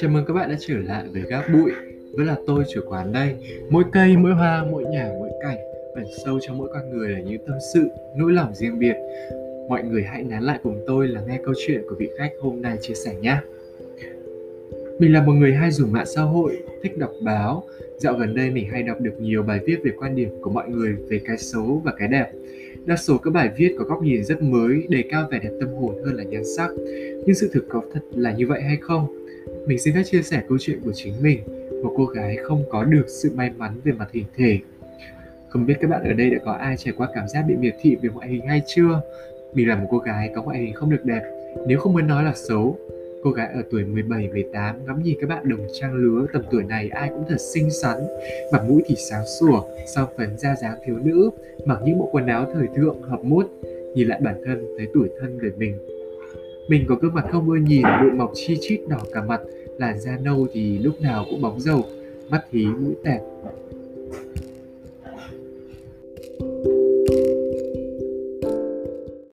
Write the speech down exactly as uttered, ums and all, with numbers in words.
Chào mừng các bạn đã trở lại với Gác Bụi. Với là tôi chủ quán đây. Mỗi cây, mỗi hoa, mỗi nhà, mỗi cảnh, ẩn sâu trong mỗi con người là những tâm sự, nỗi lòng riêng biệt. Mọi người hãy nán lại cùng tôi là nghe câu chuyện của vị khách hôm nay chia sẻ nhé. Mình là một người hay dùng mạng xã hội, thích đọc báo. Dạo gần đây mình hay đọc được nhiều bài viết về quan điểm của mọi người về cái xấu và cái đẹp. Đa số các bài viết có góc nhìn rất mới, đề cao vẻ đẹp tâm hồn hơn là nhan sắc. Nhưng sự thực có thật là như vậy hay không? Mình xin phép chia sẻ câu chuyện của chính mình, một cô gái không có được sự may mắn về mặt hình thể. Không biết các bạn ở đây đã có ai trải qua cảm giác bị miệt thị về ngoại hình hay chưa? Mình là một cô gái có ngoại hình không được đẹp, nếu không muốn nói là xấu. Cô gái ở tuổi mười bảy mười tám ngắm nhìn các bạn đồng trang lứa tầm tuổi này ai cũng thật xinh xắn, mặt mũi thì sáng sủa, son phấn da dáng thiếu nữ, mặc những bộ quần áo thời thượng hợp mốt, nhìn lại bản thân thấy tủi thân về mình. Mình có gương mặt không ưa nhìn, bụi mọc chi chít đỏ cả mặt, làn da nâu thì lúc nào cũng bóng rầu, mắt hí mũi tẹt.